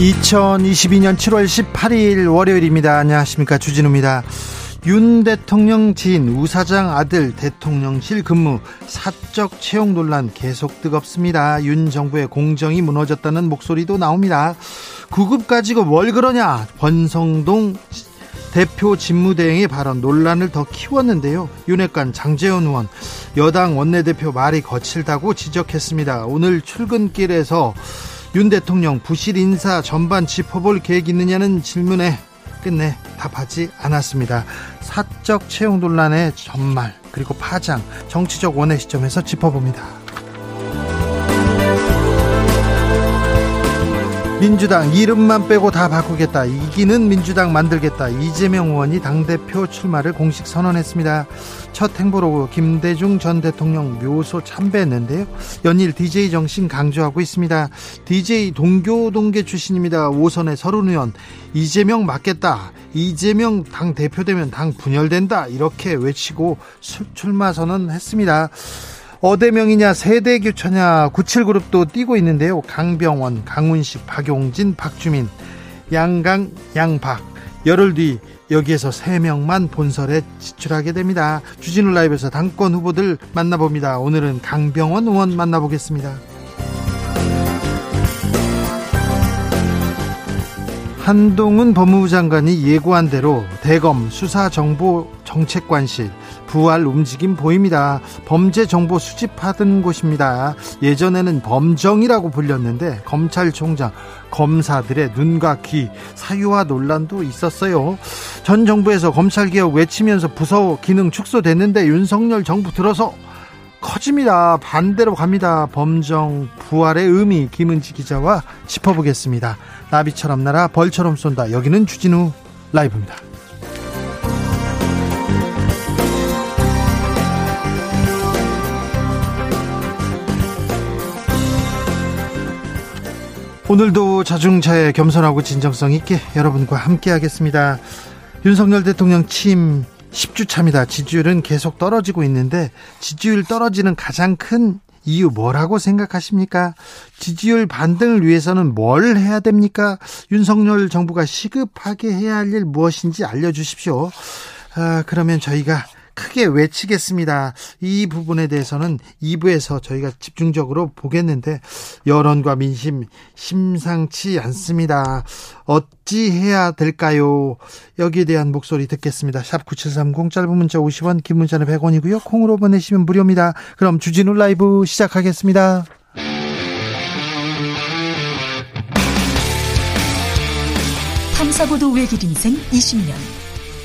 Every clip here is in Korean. (2022년 7월 18일) 월요일입니다. 안녕하십니까, 주진우입니다. 윤 대통령 지인, 우사장 아들 대통령실 근무 사적 채용 논란 계속 뜨겁습니다. 윤 정부의 공정이 무너졌다는 목소리도 나옵니다. 구급 가지고 뭘 그러냐, 권성동 대표 집무대행의 발언 논란을 더 키웠는데요. 윤핵관 장제원 의원, 여당 원내대표 말이 거칠다고 지적했습니다. 오늘 출근길에서 윤 대통령 부실 인사 전반 짚어볼 계획 있느냐는 질문에 끝내 답하지 않았습니다. 사적 채용 논란의 전말, 그리고 파장, 정치적 원의 시점에서 짚어봅니다. 민주당 이름만 빼고 다 바꾸겠다, 이기는 민주당 만들겠다, 이재명 의원이 당대표 출마를 공식 선언했습니다. 첫 행보로 김대중 전 대통령 묘소 참배했는데요. 연일 DJ 정신 강조하고 있습니다. DJ 동교동계 출신입니다. 5선의 설훈 의원, 이재명 맞겠다, 이재명 당대표 되면 당 분열된다, 이렇게 외치고 출마 선언했습니다. 어대명이냐 세대교체냐 97그룹도 뛰고 있는데요. 강병원, 강훈식, 박용진, 박주민, 양강, 양박, 열흘 뒤 여기에서 3명만 본선에 진출하게 됩니다. 주진우 라이브에서 당권 후보들 만나봅니다. 오늘은 강병원 의원 만나보겠습니다. 한동훈 법무부 장관이 예고한 대로 대검 수사정보정책관실 부활 움직임 보입니다. 범죄 정보 수집하던 곳입니다. 예전에는 범정이라고 불렸는데 검찰총장, 검사들의 눈과 귀, 사유화 논란도 있었어요. 전 정부에서 검찰개혁 외치면서 부서 기능 축소됐는데 윤석열 정부 들어서 커집니다. 반대로 갑니다. 범정 부활의 의미, 김은지 기자와 짚어보겠습니다. 나비처럼 날아 벌처럼 쏜다. 여기는 주진우 라이브입니다. 오늘도 자중차에 겸손하고 진정성 있게 여러분과 함께하겠습니다. 윤석열 대통령 취임 10주 차입니다. 지지율은 계속 떨어지고 있는데, 지지율 떨어지는 가장 큰 이유 뭐라고 생각하십니까? 지지율 반등을 위해서는 뭘 해야 됩니까? 윤석열 정부가 시급하게 해야 할 일 무엇인지 알려주십시오. 그러면 저희가 크게 외치겠습니다. 이 부분에 대해서는 2부에서 저희가 집중적으로 보겠는데, 여론과 민심 심상치 않습니다. 어찌해야 될까요? 여기에 대한 목소리 듣겠습니다. 샵 9730, 짧은 문자 50원, 긴 문자는 100원이고요 콩으로 보내시면 무료입니다. 그럼 주진우 라이브 시작하겠습니다. 탐사보도 외길 인생 20년,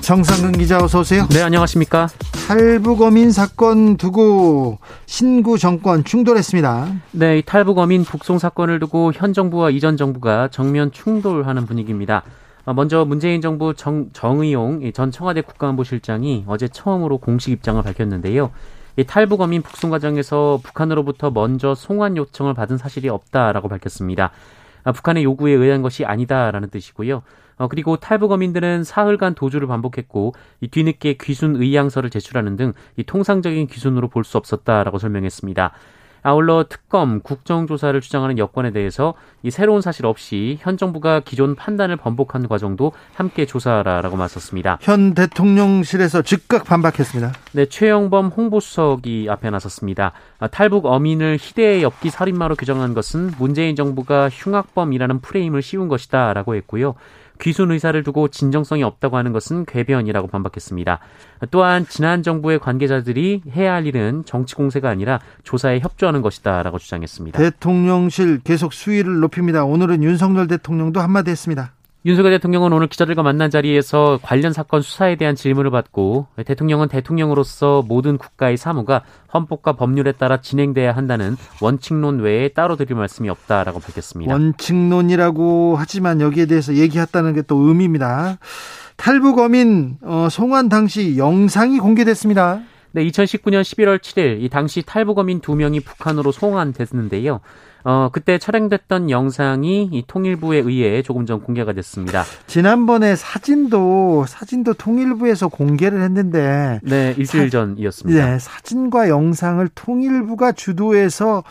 정상근 기자, 어서 오세요. 네, 안녕하십니까. 탈북어민 사건 두고 신구 정권 충돌했습니다. 네, 이 탈북어민 북송 사건을 두고 현 정부와 이전 정부가 정면 충돌하는 분위기입니다. 먼저 문재인 정부 정의용 전 청와대 국가안보실장이 어제 처음으로 공식 입장을 밝혔는데요. 이 탈북어민 북송 과정에서 북한으로부터 먼저 송환 요청을 받은 사실이 없다라고 밝혔습니다. 북한의 요구에 의한 것이 아니다라는 뜻이고요. 그리고 탈북어민들은 사흘간 도주를 반복했고, 이 뒤늦게 귀순 의향서를 제출하는 등 이 통상적인 귀순으로 볼 수 없었다라고 설명했습니다. 아울러 특검, 국정조사를 주장하는 여권에 대해서 이 새로운 사실 없이 현 정부가 기존 판단을 번복한 과정도 함께 조사하라라고 맞섰습니다. 현 대통령실에서 즉각 반박했습니다. 네, 최영범 홍보수석이 앞에 나섰습니다. 탈북 어민을 희대의 엽기 살인마로 규정한 것은 문재인 정부가 흉악범이라는 프레임을 씌운 것이다 라고 했고요. 귀순 의사를 두고 진정성이 없다고 하는 것은 궤변이라고 반박했습니다. 또한 지난 정부의 관계자들이 해야 할 일은 정치 공세가 아니라 조사에 협조하는 것이다 라고 주장했습니다. 대통령실 계속 수위를 높입니다. 오늘은 윤석열 대통령도 한마디 했습니다. 윤석열 대통령은 오늘 기자들과 만난 자리에서 관련 사건 수사에 대한 질문을 받고 대통령은 대통령으로서 모든 국가의 사무가 헌법과 법률에 따라 진행돼야 한다는 원칙론 외에 따로 드릴 말씀이 없다라고 밝혔습니다. 원칙론이라고 하지만 여기에 대해서 얘기했다는 게 또 의미입니다. 탈북 어민 송환 당시 영상이 공개됐습니다. 네, 2019년 11월 7일 이 당시 탈북 어민 2명이 북한으로 송환됐는데요. 그때 촬영됐던 영상이 이 통일부에 의해 조금 전 공개가 됐습니다. 지난번에 사진도 통일부에서 공개를 했는데 네, 일주일 전이었습니다. 네, 사진과 영상을 통일부가 주도해서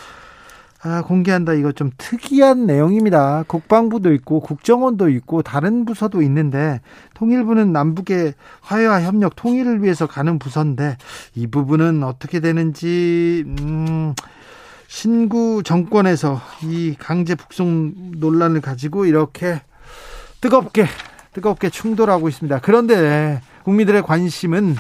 공개한다. 이거 좀 특이한 내용입니다. 국방부도 있고 국정원도 있고 다른 부서도 있는데 통일부는 남북의 화해와 협력, 통일을 위해서 가는 부서인데 이 부분은 어떻게 되는지 신구 정권에서 이 강제 북송 논란을 가지고 이렇게 뜨겁게 충돌하고 있습니다. 그런데 국민들의 관심은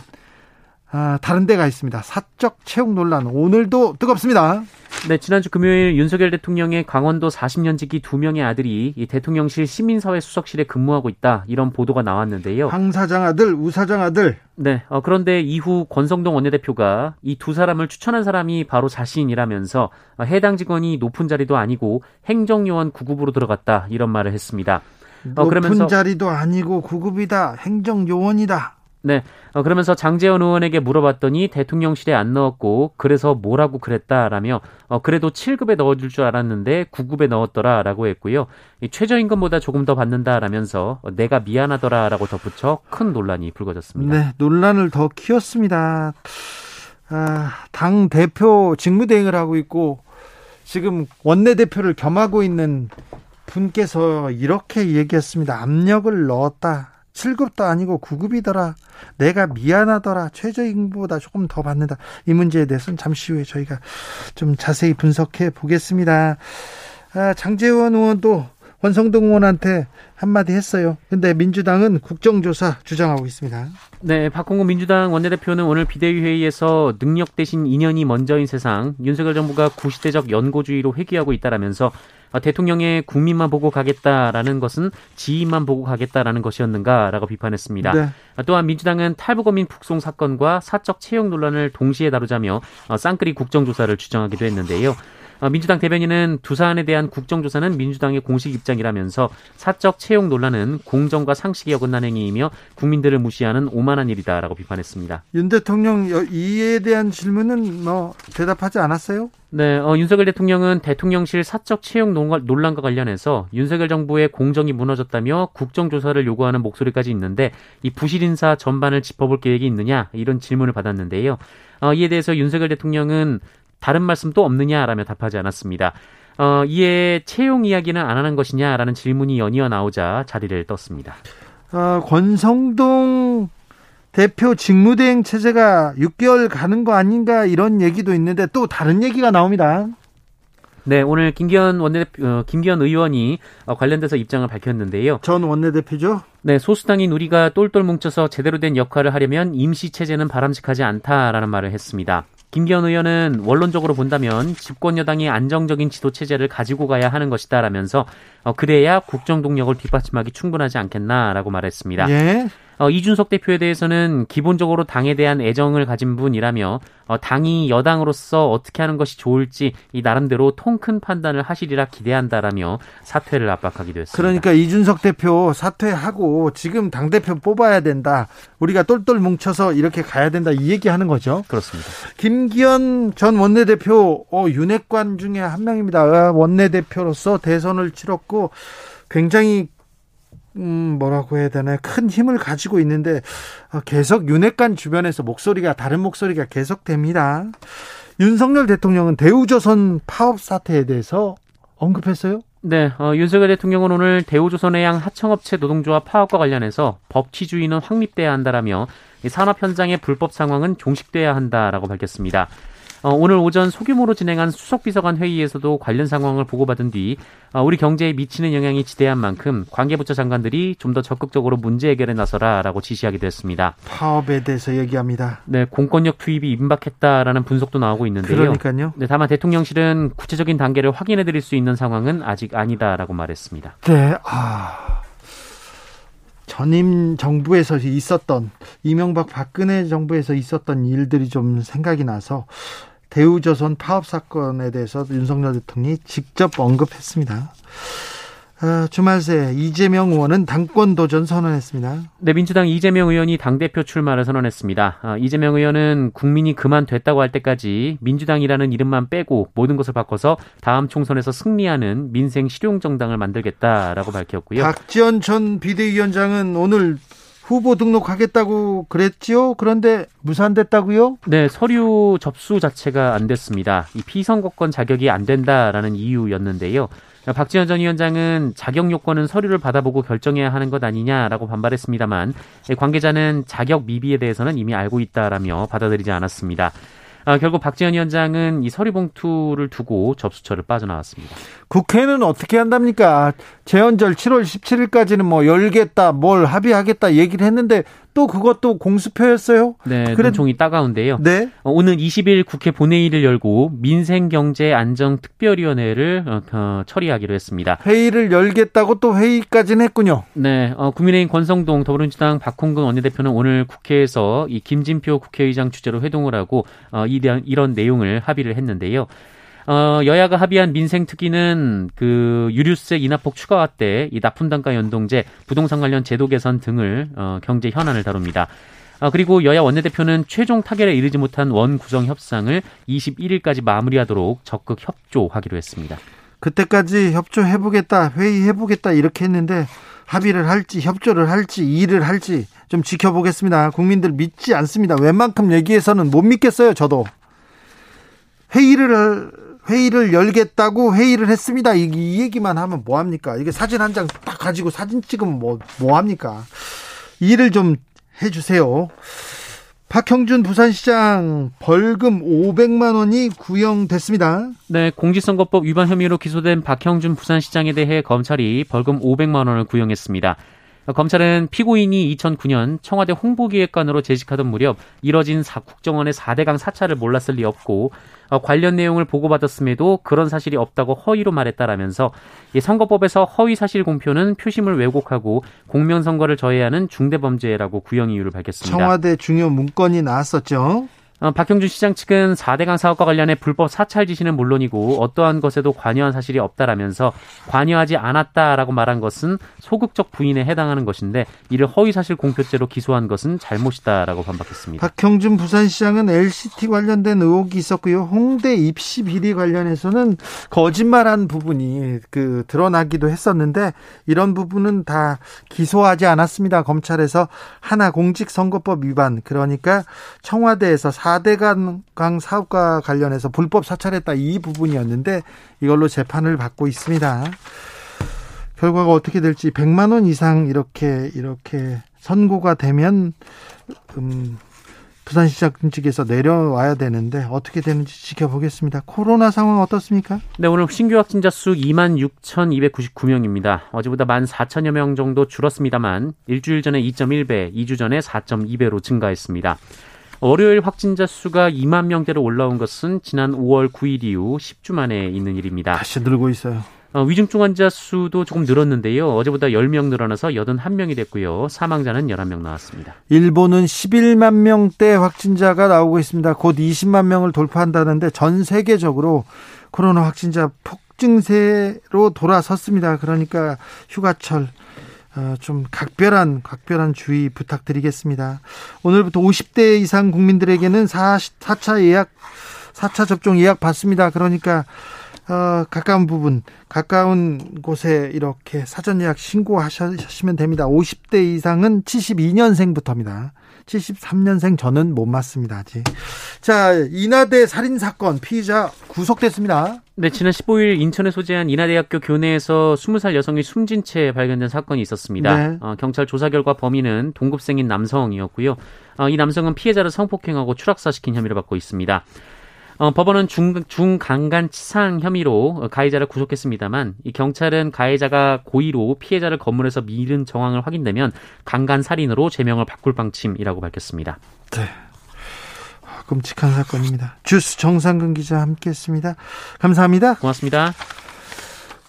다른 데가 있습니다. 사적 채용 논란 오늘도 뜨겁습니다. 네, 지난주 금요일 윤석열 대통령의 강원도 40년지기 2명의 아들이 이 대통령실 시민사회 수석실에 근무하고 있다 이런 보도가 나왔는데요. 황 사장 아들, 우 사장 아들. 네, 그런데 이후 권성동 원내대표가 이 두 사람을 추천한 사람이 바로 자신이라면서 해당 직원이 높은 자리도 아니고 행정요원 9급으로 들어갔다 이런 말을 했습니다. 높은 자리도 아니고 9급이다, 행정요원이다. 네, 그러면서 장제원 의원에게 물어봤더니 대통령실에 안 넣었고 그래서 뭐라고 그랬다라며 그래도 7급에 넣어줄 줄 알았는데 9급에 넣었더라라고 했고요. 최저임금보다 조금 더 받는다라면서 내가 미안하더라라고 덧붙여 큰 논란이 불거졌습니다. 네, 논란을 더 키웠습니다. 당 대표 직무대행을 하고 있고 지금 원내대표를 겸하고 있는 분께서 이렇게 얘기했습니다. 압력을 넣었다. 7급도 아니고 9급이더라. 내가 미안하더라. 최저임금보다 조금 더 받는다. 이 문제에 대해서는 잠시 후에 저희가 좀 자세히 분석해 보겠습니다. 장제원 의원도 권성동 의원한테 한마디 했어요. 근데 민주당은 국정조사 주장하고 있습니다. 네, 박홍구 민주당 원내대표는 오늘 비대위회의에서 능력 대신 인연이 먼저인 세상 윤석열 정부가 구시대적 연고주의로 회귀하고 있다라면서 대통령의 국민만 보고 가겠다라는 것은 지인만 보고 가겠다라는 것이었는가라고 비판했습니다. 네. 또한 민주당은 탈북 어민 북송 사건과 사적 채용 논란을 동시에 다루자며 쌍끌이 국정조사를 주장하기도 했는데요. 민주당 대변인은 두 사안에 대한 국정조사는 민주당의 공식 입장이라면서 사적 채용 논란은 공정과 상식에 어긋난 행위이며 국민들을 무시하는 오만한 일이다라고 비판했습니다. 윤 대통령 이에 대한 질문은 대답하지 않았어요? 네, 윤석열 대통령은 대통령실 사적 채용 논란과 관련해서 윤석열 정부의 공정이 무너졌다며 국정조사를 요구하는 목소리까지 있는데 이 부실 인사 전반을 짚어볼 계획이 있느냐 이런 질문을 받았는데요. 이에 대해서 윤석열 대통령은 다른 말씀도 없느냐라며 답하지 않았습니다. 이에 채용 이야기는 안 하는 것이냐라는 질문이 연이어 나오자 자리를 떴습니다. 권성동 대표 직무대행 체제가 6개월 가는 거 아닌가 이런 얘기도 있는데 또 다른 얘기가 나옵니다. 네, 오늘 김기현 의원이 관련돼서 입장을 밝혔는데요. 전 원내대표죠? 네, 소수당인 우리가 똘똘 뭉쳐서 제대로 된 역할을 하려면 임시 체제는 바람직하지 않다라는 말을 했습니다. 김기현 의원은 원론적으로 본다면 집권 여당이 안정적인 지도체제를 가지고 가야 하는 것이다 라면서 그래야 국정동력을 뒷받침하기 충분하지 않겠나라고 말했습니다. 예? 이준석 대표에 대해서는 기본적으로 당에 대한 애정을 가진 분이라며 당이 여당으로서 어떻게 하는 것이 좋을지 이 나름대로 통 큰 판단을 하시리라 기대한다라며 사퇴를 압박하기도 했습니다. 그러니까 이준석 대표 사퇴하고 지금 당대표 뽑아야 된다. 우리가 똘똘 뭉쳐서 이렇게 가야 된다. 이 얘기하는 거죠. 그렇습니다. 김기현 전 원내대표 윤핵관 중에 한 명입니다. 원내대표로서 대선을 치렀고 굉장히 뭐라고 해야 되나 큰 힘을 가지고 있는데 계속 윤핵관 주변에서 목소리가 다른 목소리가 계속됩니다. 윤석열 대통령은 대우조선 파업 사태에 대해서 언급했어요? 네, 윤석열 대통령은 오늘 대우조선해 양 하청업체 노동조합 파업과 관련해서 법치주의는 확립돼야 한다라며 산업 현장의 불법 상황은 종식돼야 한다라고 밝혔습니다. 오늘 오전 소규모로 진행한 수석비서관 회의에서도 관련 상황을 보고받은 뒤 우리 경제에 미치는 영향이 지대한 만큼 관계부처 장관들이 좀 더 적극적으로 문제 해결에 나서라라고 지시하기도 했습니다. 파업에 대해서 얘기합니다. 네, 공권력 투입이 임박했다라는 분석도 나오고 있는데요. 그러니까요. 네, 다만 대통령실은 구체적인 단계를 확인해드릴 수 있는 상황은 아직 아니다라고 말했습니다. 네, 전임 정부에서 있었던, 이명박 박근혜 정부에서 있었던 일들이 좀 생각이 나서 대우조선 파업 사건에 대해서 윤석열 대통령이 직접 언급했습니다. 주말 새 이재명 의원은 당권 도전 선언했습니다. 네, 민주당 이재명 의원이 당대표 출마를 선언했습니다. 이재명 의원은 국민이 그만 됐다고 할 때까지 민주당이라는 이름만 빼고 모든 것을 바꿔서 다음 총선에서 승리하는 민생 실용정당을 만들겠다라고 밝혔고요. 박지원 전 비대위원장은 오늘 후보 등록하겠다고 그랬지요? 그런데 무산됐다고요? 네, 서류 접수 자체가 안 됐습니다. 이 피선거권 자격이 안 된다라는 이유였는데요. 박지원 전 위원장은 자격 요건은 서류를 받아보고 결정해야 하는 것 아니냐라고 반발했습니다만 관계자는 자격 미비에 대해서는 이미 알고 있다라며 받아들이지 않았습니다. 결국 박지원 위원장은 이 서류 봉투를 두고 접수처를 빠져나왔습니다. 국회는 어떻게 한답니까? 재헌절 7월 17일까지는 뭐 열겠다, 뭘 합의하겠다 얘기를 했는데 또 그것도 공수표였어요? 네, 눈종이 따가운데요. 네. 오늘 20일 국회 본회의를 열고 민생경제안정특별위원회를 처리하기로 했습니다. 회의를 열겠다고 또 회의까지는 했군요. 네, 국민의힘 권성동 더불어민주당 박홍근 원내대표는 오늘 국회에서 이 김진표 국회의장 주재로 회동을 하고 이런 내용을 합의를 했는데요. 여야가 합의한 민생특위는 그 유류세 인하폭 추가화 때 이 납품단가 연동제, 부동산 관련 제도 개선 등을 경제 현안을 다룹니다. 그리고 여야 원내대표는 최종 타결에 이르지 못한 원 구성 협상을 21일까지 마무리하도록 적극 협조하기로 했습니다. 그때까지 협조해보겠다, 회의해보겠다 이렇게 했는데 합의를 할지 협조를 할지 일을 할지 좀 지켜보겠습니다. 국민들 믿지 않습니다. 웬만큼 얘기해서는 못 믿겠어요. 저도. 회의를 열겠다고 회의를 했습니다. 이 얘기만 하면 뭐합니까? 이게 사진 한 장 딱 가지고 사진 찍으면 뭐합니까? 일을 좀 해주세요. 박형준 부산시장 벌금 500만 원이 구형됐습니다. 네, 공직선거법 위반 혐의로 기소된 박형준 부산시장에 대해 검찰이 벌금 500만 원을 구형했습니다. 검찰은 피고인이 2009년 청와대 홍보기획관으로 재직하던 무렵 이뤄진 국정원의 4대강 사찰을 몰랐을 리 없고 관련 내용을 보고받았음에도 그런 사실이 없다고 허위로 말했다라면서 선거법에서 허위 사실 공표는 표심을 왜곡하고 공명선거를 저해하는 중대범죄라고 구형 이유를 밝혔습니다. 청와대 중요 문건이 나왔었죠. 박형준 시장 측은 4대강 사업과 관련해 불법 사찰 지시는 물론이고 어떠한 것에도 관여한 사실이 없다라면서 관여하지 않았다라고 말한 것은 소극적 부인에 해당하는 것인데 이를 허위사실 공표죄로 기소한 것은 잘못이다라고 반박했습니다. 박형준 부산시장은 LCT 관련된 의혹이 있었고요. 홍대 입시 비리 관련해서는 거짓말한 부분이 드러나기도 했었는데 이런 부분은 다 기소하지 않았습니다. 검찰에서 하나 공직선거법 위반, 그러니까 청와대에서 4대강 사업과 관련해서 불법 사찰했다 이 부분이었는데 이걸로 재판을 받고 있습니다. 결과가 어떻게 될지 100만 원 이상 이렇게 선고가 되면 부산시장 측에서 내려와야 되는데 어떻게 되는지 지켜보겠습니다. 코로나 상황 어떻습니까? 네, 오늘 신규 확진자 수 26,299명입니다. 어제보다 14,000여 명 정도 줄었습니다만 일주일 전에 2.1배, 2주 전에 4.2배로 증가했습니다. 월요일 확진자 수가 2만 명대로 올라온 것은 지난 5월 9일 이후 10주 만에 있는 일입니다. 다시 늘고 있어요. 위중증 환자 수도 조금 늘었는데요. 어제보다 10명 늘어나서 81명이 됐고요. 사망자는 11명 나왔습니다. 일본은 11만 명대 확진자가 나오고 있습니다. 곧 20만 명을 돌파한다는데 전 세계적으로 코로나 확진자 폭증세로 돌아섰습니다. 그러니까 휴가철 좀 각별한 주의 부탁드리겠습니다. 오늘부터 50대 이상 국민들에게는 4차 접종 예약 받습니다. 그러니까 가까운 부분, 가까운 곳에 이렇게 사전 예약 신고하시면 됩니다. 50대 이상은 72년생부터입니다. 73년생 저는 못 맞습니다, 아직. 자, 인하대 살인사건 피의자 구속됐습니다. 네, 지난 15일 인천에 소재한 인하대학교 교내에서 20살 여성이 숨진 채 발견된 사건이 있었습니다. 네. 경찰 조사 결과 범인은 동급생인 남성이었고요. 이 남성은 피해자를 성폭행하고 추락사시킨 혐의를 받고 있습니다. 법원은 중강간치상 혐의로 가해자를 구속했습니다만, 이 경찰은 가해자가 고의로 피해자를 건물에서 밀은 정황을 확인되면 강간살인으로 제명을 바꿀 방침이라고 밝혔습니다. 네, 끔찍한 사건입니다. 주스 정상근 기자 함께했습니다. 감사합니다. 고맙습니다.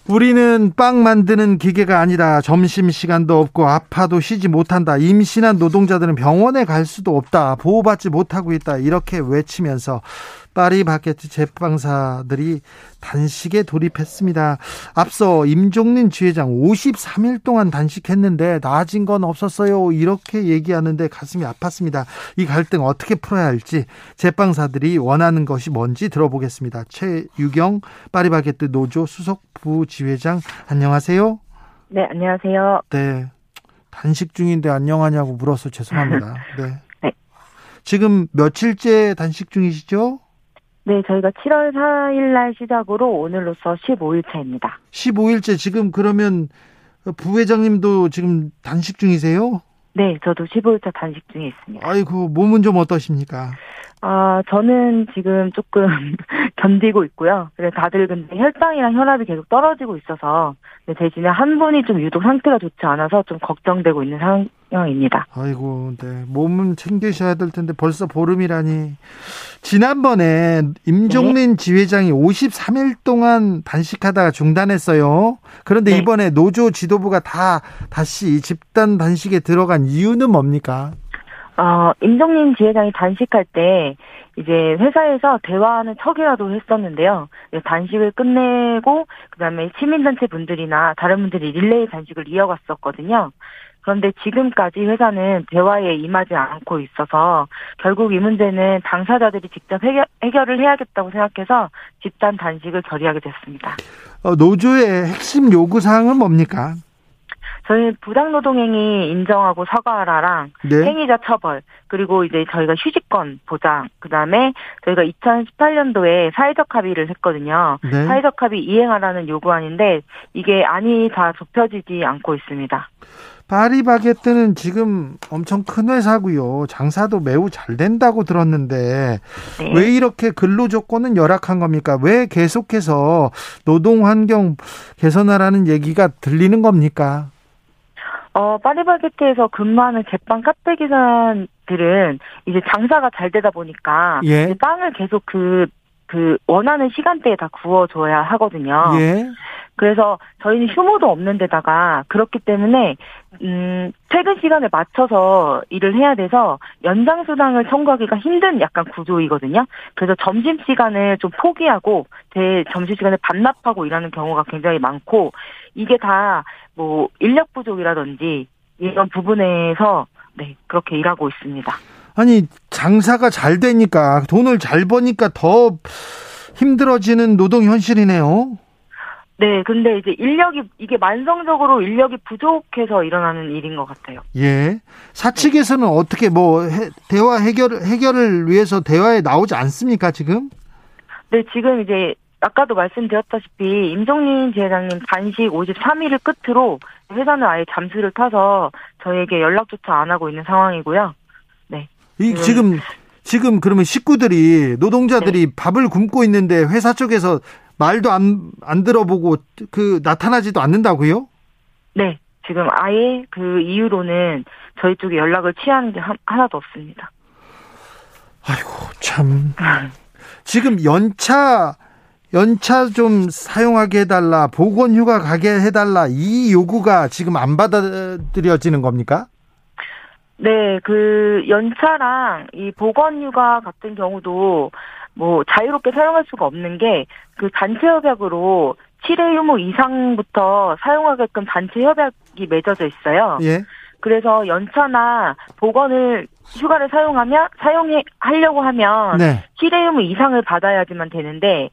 우리는 빵 만드는 기계가 아니다. 점심시간도 없고 아파도 쉬지 못한다. 임신한 노동자들은 병원에 갈 수도 없다. 보호받지 못하고 있다. 이렇게 외치면서 파리바게뜨 제빵사들이 단식에 돌입했습니다. 앞서 임종린 지회장 53일 동안 단식했는데 나아진 건 없었어요. 이렇게 얘기하는데 가슴이 아팠습니다. 이 갈등 어떻게 풀어야 할지, 제빵사들이 원하는 것이 뭔지 들어보겠습니다. 최유경 파리바게뜨 노조 수석 부지회장, 안녕하세요. 네, 안녕하세요. 네, 단식 중인데 안녕하냐고 물어서 죄송합니다. 네. 네. 지금 며칠째 단식 중이시죠? 네, 저희가 7월 4일 날 시작으로 오늘로써 15일째입니다. 15일째. 지금 그러면 부회장님도 지금 단식 중이세요? 네, 저도 15일째 단식 중에 있습니다. 아이고, 몸은 좀 어떠십니까? 아, 저는 지금 조금 견디고 있고요. 그래, 다들 근데 혈당이랑 혈압이 계속 떨어지고 있어서, 대신에 한 분이 좀 유독 상태가 좋지 않아서 좀 걱정되고 있는 상황입니다. 아이고, 네, 몸은 챙기셔야 될 텐데 벌써 보름이라니. 지난번에 임종린 네. 지회장이 53일 동안 단식하다가 중단했어요. 그런데 네. 이번에 노조 지도부가 다시 집단 단식에 들어간 이유는 뭡니까? 임종린 지회장이 단식할 때 이제 회사에서 대화하는 척이라도 했었는데요. 단식을 끝내고 그다음에 시민단체 분들이나 다른 분들이 릴레이 단식을 이어갔었거든요. 그런데 지금까지 회사는 대화에 임하지 않고 있어서 결국 이 문제는 당사자들이 직접 해결을 해야겠다고 생각해서 집단 단식을 결의하게 됐습니다. 노조의 핵심 요구사항은 뭡니까? 저희 부당노동행위 인정하고 사과하라랑 네. 행위자 처벌, 그리고 이제 저희가 휴직권 보장, 그다음에 저희가 2018년도에 사회적 합의를 했거든요. 네. 사회적 합의 이행하라는 요구안인데 이게 안이 다 좁혀지지 않고 있습니다. 파리바게뜨는 지금 엄청 큰 회사고요. 장사도 매우 잘 된다고 들었는데 네. 왜 이렇게 근로 조건은 열악한 겁니까? 왜 계속해서 노동 환경 개선하라는 얘기가 들리는 겁니까? 파리바게뜨에서 근무하는 제빵 카페 기사들은 이제 장사가 잘 되다 보니까 예. 빵을 계속 그 원하는 시간대에 다 구워줘야 하거든요. 예. 그래서 저희는 휴무도 없는 데다가 그렇기 때문에 퇴근 시간에 맞춰서 일을 해야 돼서 연장수당을 청구하기가 힘든 약간 구조이거든요. 그래서 점심시간을 좀 포기하고 점심시간에 반납하고 일하는 경우가 굉장히 많고, 이게 다 뭐 인력 부족이라든지 이런 부분에서 네, 그렇게 일하고 있습니다. 아니, 장사가 잘 되니까, 돈을 잘 버니까 더 힘들어지는 노동 현실이네요. 네, 근데 이제 이게 만성적으로 인력이 부족해서 일어나는 일인 것 같아요. 예. 사측에서는 네. 어떻게 대화 해결을 위해서 대화에 나오지 않습니까, 지금? 네, 지금 이제 아까도 말씀드렸다시피 임종린 지회장님 단식 53일을 끝으로 회사는 아예 잠수를 타서 저에게 연락조차 안 하고 있는 상황이고요. 네. 지금 그러면 식구들이, 노동자들이 네. 밥을 굶고 있는데 회사 쪽에서 말도 안 들어보고 나타나지도 않는다고요? 네, 지금 아예 그 이후로는 저희 쪽에 연락을 취하는 게 하나도 없습니다. 아이고, 참. 지금 연차 좀 사용하게 해달라, 보건휴가 가게 해달라, 이 요구가 지금 안 받아들여지는 겁니까? 네, 연차랑 이 보건휴가 같은 경우도 자유롭게 사용할 수가 없는 게, 단체협약으로 7회 휴무 이상부터 사용하게끔 단체협약이 맺어져 있어요. 예. 그래서 연차나 휴가를 사용하려고 하면, 네. 7회 휴무 이상을 받아야지만 되는데,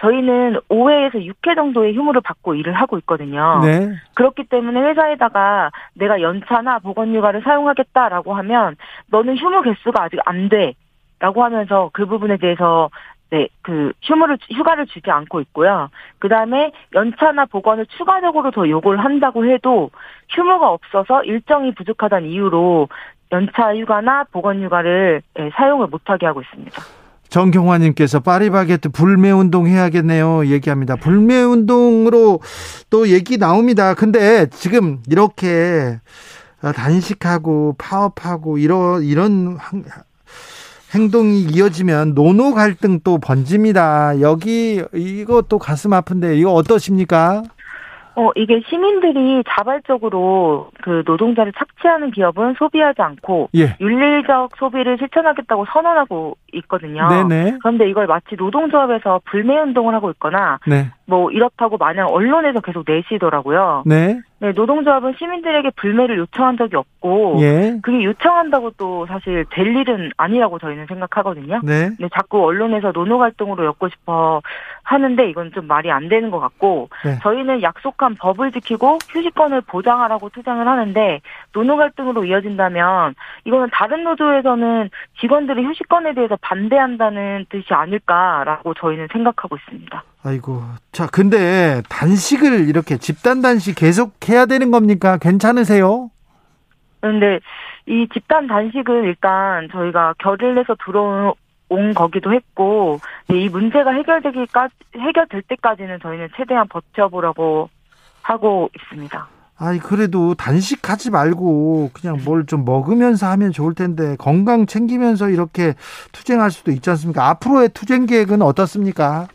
저희는 5회에서 6회 정도의 휴무를 받고 일을 하고 있거든요. 네. 그렇기 때문에 회사에다가 내가 연차나 보건휴가를 사용하겠다라고 하면 너는 휴무 개수가 아직 안 돼라고 하면서 그 부분에 대해서 네, 그 휴가를 주지 않고 있고요. 그다음에 연차나 보건을 추가적으로 더 요구를 한다고 해도 휴무가 없어서 일정이 부족하다는 이유로 연차 휴가나 보건휴가를 네, 사용을 못하게 하고 있습니다. 정경화님께서 파리바게뜨 불매운동 해야겠네요 얘기합니다. 불매운동으로 또 얘기 나옵니다. 근데 지금 이렇게 단식하고 파업하고 이런 행동이 이어지면 노노 갈등 또 번집니다. 이것도 가슴 아픈데 이거 어떠십니까? 이게 시민들이 자발적으로 그 노동자를 착취하는 기업은 소비하지 않고 예. 윤리적 소비를 실천하겠다고 선언하고 있거든요. 네네. 그런데 이걸 마치 노동조합에서 불매운동을 하고 있거나 네. 뭐 이렇다고 마냥 언론에서 계속 내시더라고요. 네. 네, 노동조합은 시민들에게 불매를 요청한 적이 없고 예. 그게 요청한다고 또 사실 될 일은 아니라고 저희는 생각하거든요. 네. 근데 자꾸 언론에서 노노갈등으로 엮고 싶어 하는데 이건 좀 말이 안 되는 것 같고 네. 저희는 약속한 법을 지키고 휴식권을 보장하라고 투쟁을 하는데 노노갈등으로 이어진다면 이거는 다른 노조에서는 직원들이 휴식권에 대해서 반대한다는 뜻이 아닐까라고 저희는 생각하고 있습니다. 아이고, 자 근데 단식을 이렇게 집단 단식 계속 해야 되는 겁니까? 괜찮으세요? 그런데 이 집단 단식은 일단 저희가 결의를 해서 들어온 거기도 했고 이 문제가 해결될 때까지는 저희는 최대한 버텨보라고 하고 있습니다. 아이 그래도 단식하지 말고 그냥 뭘 좀 먹으면서 하면 좋을 텐데 건강 챙기면서 이렇게 투쟁할 수도 있지 않습니까? 앞으로의 투쟁 계획은 어떻습니까?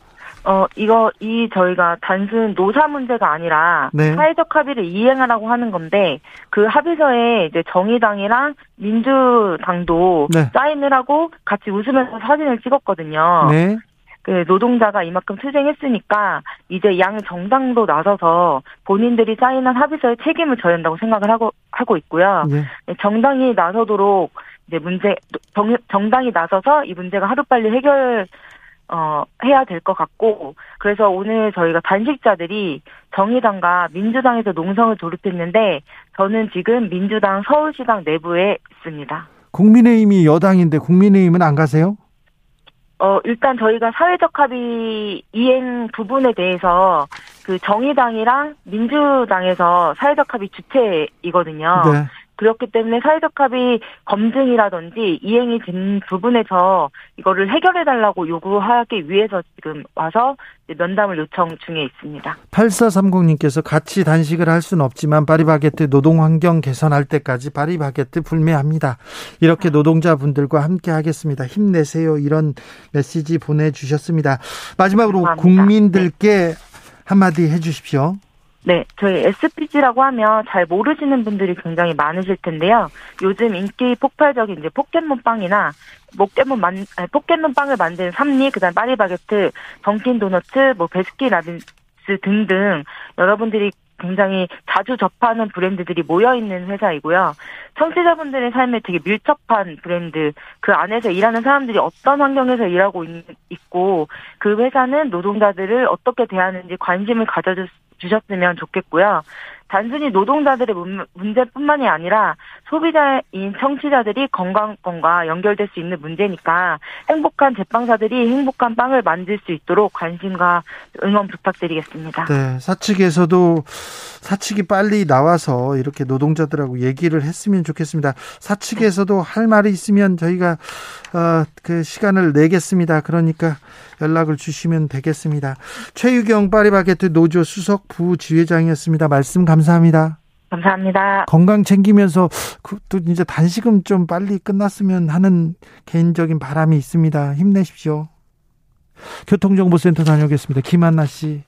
저희가 단순 노사 문제가 아니라, 네. 사회적 합의를 이행하라고 하는 건데, 그 합의서에 이제 정의당이랑 민주당도 네. 사인을 하고 같이 웃으면서 사진을 찍었거든요. 네. 그 노동자가 이만큼 투쟁했으니까, 이제 양 정당도 나서서 본인들이 사인한 합의서에 책임을 져야 한다고 생각을 하고 있고요. 네. 정당이 나서도록, 이제 정당이 나서서 이 문제가 하루빨리 해야 될 것 같고, 그래서 오늘 저희가 단식자들이 정의당과 민주당에서 농성을 조립했는데, 저는 지금 민주당 서울시당 내부에 있습니다. 국민의힘이 여당인데, 국민의힘은 안 가세요? 일단 저희가 사회적 합의 이행 부분에 대해서, 그 정의당이랑 민주당에서 사회적 합의 주체이거든요. 네. 그렇기 때문에 사회적 합의 검증이라든지 이행이 된 부분에서 이거를 해결해달라고 요구하기 위해서 지금 와서 면담을 요청 중에 있습니다. 8430님께서 같이 단식을 할 수는 없지만 파리바게뜨 노동환경 개선할 때까지 파리바게뜨 불매합니다. 이렇게 노동자분들과 함께 하겠습니다. 힘내세요. 이런 메시지 보내주셨습니다. 마지막으로 감사합니다. 국민들께 네. 한마디 해주십시오. 네, 저희 SPG라고 하면 잘 모르시는 분들이 굉장히 많으실 텐데요. 요즘 인기 폭발적인 이제 포켓몬빵을 만드는 삼리, 그다음 파리바게뜨, 덩킨도너츠, 뭐 베스킨라빈스 등등 여러분들이 굉장히 자주 접하는 브랜드들이 모여있는 회사이고요. 청취자분들의 삶에 되게 밀접한 브랜드, 그 안에서 일하는 사람들이 어떤 환경에서 일하고 있고 그 회사는 노동자들을 어떻게 대하는지 관심을 가져주셨으면 좋겠고요. 단순히 노동자들의 문제뿐만이 아니라 소비자인 청취자들이 건강권과 연결될 수 있는 문제니까 행복한 제빵사들이 행복한 빵을 만들 수 있도록 관심과 응원 부탁드리겠습니다. 네, 사측에서도 사측이 빨리 나와서 이렇게 노동자들하고 얘기를 했으면 좋겠습니다. 사측에서도 할 말이 있으면 저희가 그 시간을 내겠습니다. 그러니까 연락을 주시면 되겠습니다. 최유경 파리바게뜨 노조 수석 부지회장이었습니다. 말씀 감사합니다. 감사합니다. 건강 챙기면서 또 이제 단식은 좀 빨리 끝났으면 하는 개인적인 바람이 있습니다. 힘내십시오. 교통정보센터 다녀오겠습니다. 김한나 씨.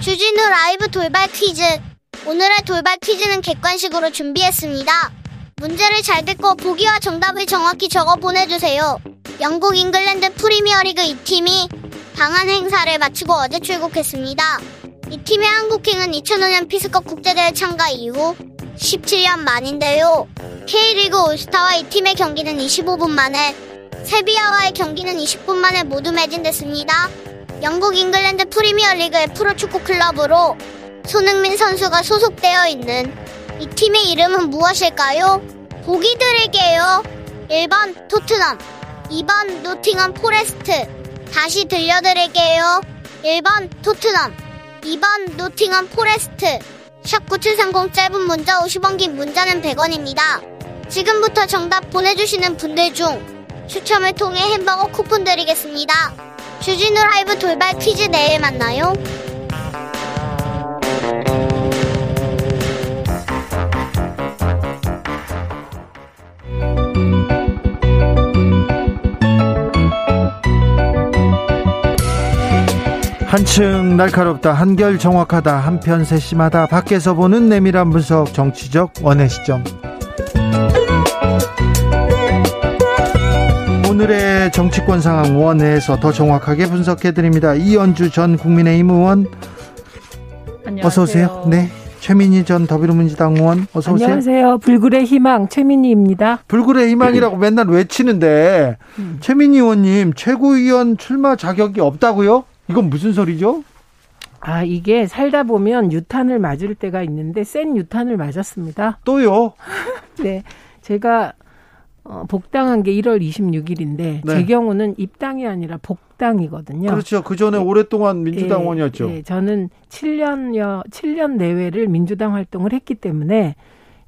주진우 라이브 돌발 퀴즈. 오늘의 돌발 퀴즈는 객관식으로 준비했습니다. 문제를 잘 듣고 보기와 정답을 정확히 적어 보내주세요. 영국 잉글랜드 프리미어리그 2팀이 방한 행사를 마치고 어제 출국했습니다. 이 팀의 한국행은 2005년 피스컵 국제대회 참가 이후 17년 만인데요. K리그 올스타와 이 팀의 경기는 25분 만에, 세비야와의 경기는 20분 만에 모두 매진됐습니다. 영국 잉글랜드 프리미어리그의 프로축구 클럽으로 손흥민 선수가 소속되어 있는 이 팀의 이름은 무엇일까요? 보기 드릴게요. 1번 토트넘, 2번 노팅엄 포레스트. 다시 들려드릴게요. 1번 토트넘, 2번 노팅엄 포레스트. 샵9730, 짧은 문자 50원, 긴 문자는 100원입니다. 지금부터 정답 보내주시는 분들 중 추첨을 통해 햄버거 쿠폰 드리겠습니다. 주진우 라이브 돌발 퀴즈, 내일 만나요. 한층 날카롭다, 한결 정확하다, 한편 세심하다, 밖에서 보는 내밀한 분석, 정치적 원의 시점. 오늘의 정치권 상황 원회에서 더 정확하게 분석해드립니다. 이연주 전 국민의힘 의원, 안녕하세요. 어서오세요. 네. 최민희 전 더불어민주당 의원, 어서오세요. 안녕하세요. 불굴의 희망 최민희입니다. 불굴의 희망이라고 맨날 외치는데, 최민희 의원님 최고위원 출마 자격이 없다고요? 이건 무슨 소리죠? 아, 이게 살다 보면 유탄을 맞을 때가 있는데 센 유탄을 맞았습니다. 또요? 네. 제가 복당한 게 1월 26일인데 네. 제 경우는 입당이 아니라 복당이거든요. 그렇죠. 그전에 네. 오랫동안 민주당 의원이었죠. 네. 저는 7년 내외를 민주당 활동을 했기 때문에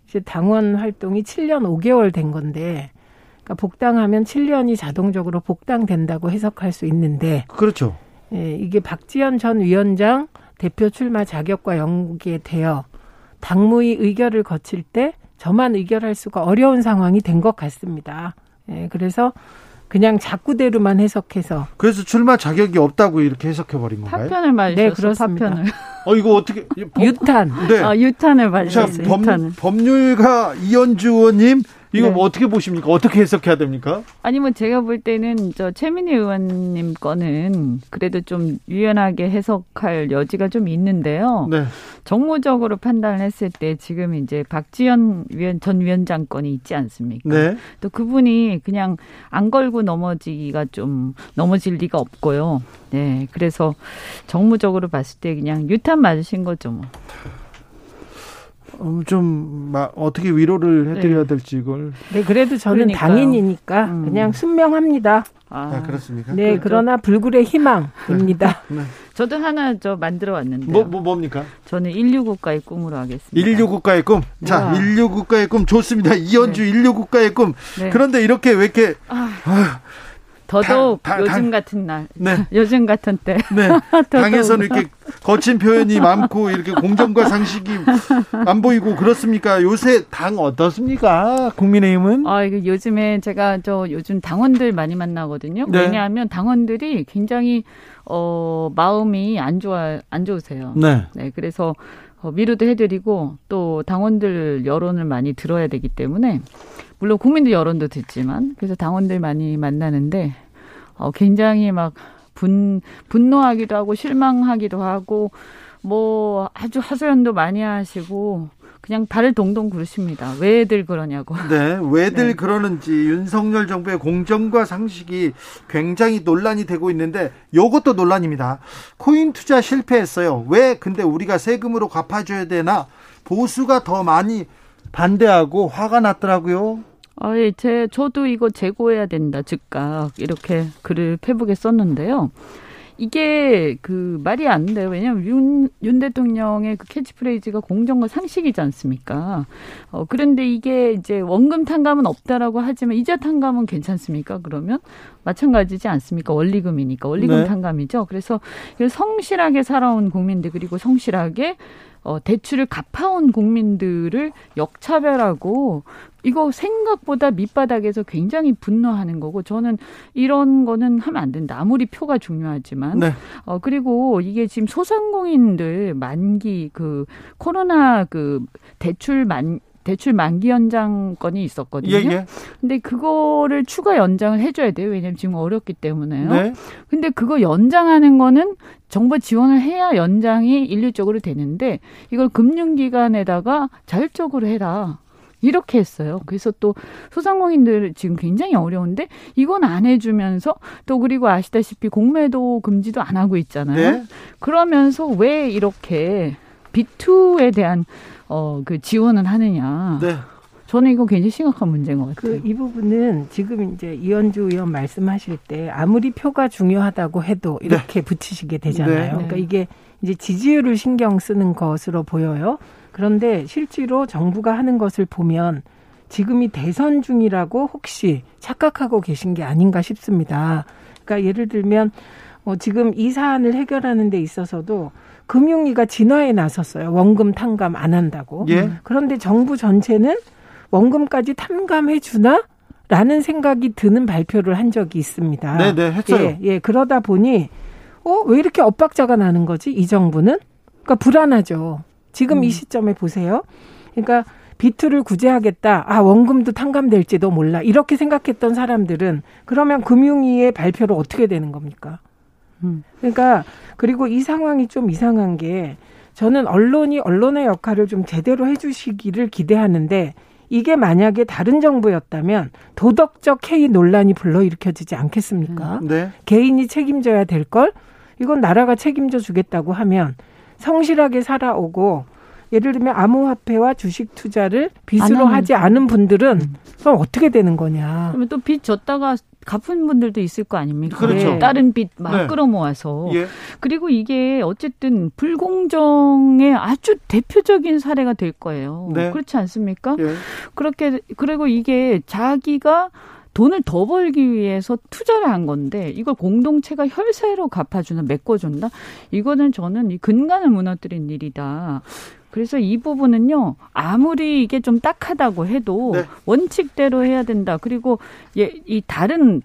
이제 당원 활동이 7년 5개월 된 건데, 그러니까 복당하면 7년이 자동적으로 복당된다고 해석할 수 있는데, 그렇죠. 예, 이게 박지원 전 위원장 대표 출마 자격과 연계되어 당무위 의결을 거칠 때 저만 의결할 수가 어려운 상황이 된 것 같습니다. 예, 그래서 그냥 자꾸대로만 해석해서. 그래서 출마 자격이 없다고 이렇게 해석해버린 건가요? 파편을 말렸어요. 네, 그렇습니다. 파편을. 이거 어떻게. 유탄. 네. 유탄을 말렸어요. 법률가 이연주 의원님. 이거 네. 뭐 어떻게 보십니까? 어떻게 해석해야 됩니까? 아니면 제가 볼 때는 저 최민희 의원님 거는 그래도 좀 유연하게 해석할 여지가 좀 있는데요. 네. 정무적으로 판단을 했을 때 지금 이제 박지원 전 위원장 건이 있지 않습니까? 네. 또 그분이 그냥 안 걸고 넘어지기가 좀 넘어질 리가 없고요. 네. 그래서 정무적으로 봤을 때 그냥 유탄 맞으신 거죠, 뭐. 좀 어떻게 위로를 해드려야 될지 이걸. 네, 그래도 저는 그러니까요. 당인이니까 그냥 순명합니다. 아, 그렇습니까? 네, 그렇죠. 그러나 불굴의 희망입니다. 네. 네. 저도 하나 만들어 왔는데요. 뭡니까? 저는 169국가의 꿈으로 하겠습니다. 169국가의 꿈. 자, 169국가의 꿈 좋습니다. 이연주 네. 169국가의 꿈. 네. 그런데 이렇게 왜 이렇게. 더더욱 요즘 같은 날, 네. 요즘 같은 때, 네. 당에서는 이렇게 거친 표현이 많고 이렇게 공정과 상식이 안 보이고 그렇습니까? 요새 당 어떻습니까? 국민의힘은? 이거 요즘에 제가 요즘 당원들 많이 만나거든요. 네. 왜냐하면 당원들이 굉장히 마음이 안 좋으세요. 네. 네, 그래서 위로도 해드리고 또 당원들 여론을 많이 들어야 되기 때문에. 물론 국민들 여론도 듣지만, 그래서 당원들 많이 만나는데 굉장히 막 분노하기도 하고 실망하기도 하고 뭐 아주 하소연도 많이 하시고 그냥 발을 동동 구르십니다. 왜들 그러냐고. 네, 왜들 네. 그러는지 윤석열 정부의 공정과 상식이 굉장히 논란이 되고 있는데 이것도 논란입니다. 코인 투자 실패했어요. 왜 근데 우리가 세금으로 갚아줘야 되나? 보수가 더 많이 반대하고 화가 났더라고요. 저도 이거 재고해야 된다, 즉각 이렇게 글을 페북에 썼는데요. 이게 말이 안 돼요. 왜냐하면 윤 대통령의 캐치프레이즈가 공정과 상식이지 않습니까? 그런데 이게 이제 원금 탕감은 없다라고 하지만 이자 탕감은 괜찮습니까? 그러면 마찬가지지 않습니까? 원리금이니까 원리금 네. 탕감이죠. 그래서 이걸 성실하게 살아온 국민들, 그리고 성실하게 대출을 갚아온 국민들을 역차별하고, 이거 생각보다 밑바닥에서 굉장히 분노하는 거고, 저는 이런 거는 하면 안 된다. 아무리 표가 중요하지만. 네. 그리고 이게 지금 소상공인들 만기 코로나 대출 대출 만기 연장건이 있었거든요. 예. 근데 그거를 추가 연장을 해줘야 돼요. 왜냐면 지금 어렵기 때문에요. 네. 근데 그거 연장하는 거는 정부 지원을 해야 연장이 일률적으로 되는데 이걸 금융기관에다가 자율적으로 해라. 이렇게 했어요. 그래서 또 소상공인들 지금 굉장히 어려운데 이건 안 해주면서 또 그리고 아시다시피 공매도 금지도 안 하고 있잖아요. 네. 그러면서 왜 이렇게 B2에 대한 그 지원은 하느냐. 네. 저는 이거 굉장히 심각한 문제인 것 같아요. 이 부분은 지금 이제 이연주 의원 말씀하실 때 아무리 표가 중요하다고 해도 이렇게 네. 붙이시게 되잖아요. 네. 그러니까 이게 이제 지지율을 신경 쓰는 것으로 보여요. 그런데 실제로 정부가 하는 것을 보면 지금이 대선 중이라고 혹시 착각하고 계신 게 아닌가 싶습니다. 그러니까 예를 들면 지금 이 사안을 해결하는 데 있어서도 금융위가 진화에 나섰어요. 원금 탕감 안 한다고. 예. 그런데 정부 전체는 원금까지 탕감해 주나? 라는 생각이 드는 발표를 한 적이 있습니다. 네네, 했어요. 예, 그러다 보니 왜 이렇게 엇박자가 나는 거지? 이 정부는? 그러니까 불안하죠. 지금 이 시점에 보세요. 그러니까 B2를 구제하겠다. 아, 원금도 탕감될지도 몰라. 이렇게 생각했던 사람들은 그러면 금융위의 발표로 어떻게 되는 겁니까? 그러니까 그리고 이 상황이 좀 이상한 게 저는 언론이 언론의 역할을 좀 제대로 해주시기를 기대하는데 이게 만약에 다른 정부였다면 도덕적 해이 논란이 불러일으켜지지 않겠습니까? 네. 개인이 책임져야 될 걸 이건 나라가 책임져 주겠다고 하면 성실하게 살아오고 예를 들면 암호화폐와 주식 투자를 빚으로 하지 않은 분들은 그럼 어떻게 되는 거냐. 그러면 또 빚 졌다가 갚은 분들도 있을 거 아닙니까? 그렇죠. 다른 빚 막 네. 끌어모아서. 예. 그리고 이게 어쨌든 불공정의 아주 대표적인 사례가 될 거예요. 네. 그렇지 않습니까? 예. 그렇게 그리고 이게 자기가 돈을 더 벌기 위해서 투자를 한 건데 이걸 공동체가 혈세로 갚아주나 메꿔준다? 이거는 저는 이 근간을 무너뜨린 일이다. 그래서 이 부분은요. 아무리 이게 좀 딱하다고 해도 네. 원칙대로 해야 된다. 그리고 이 다른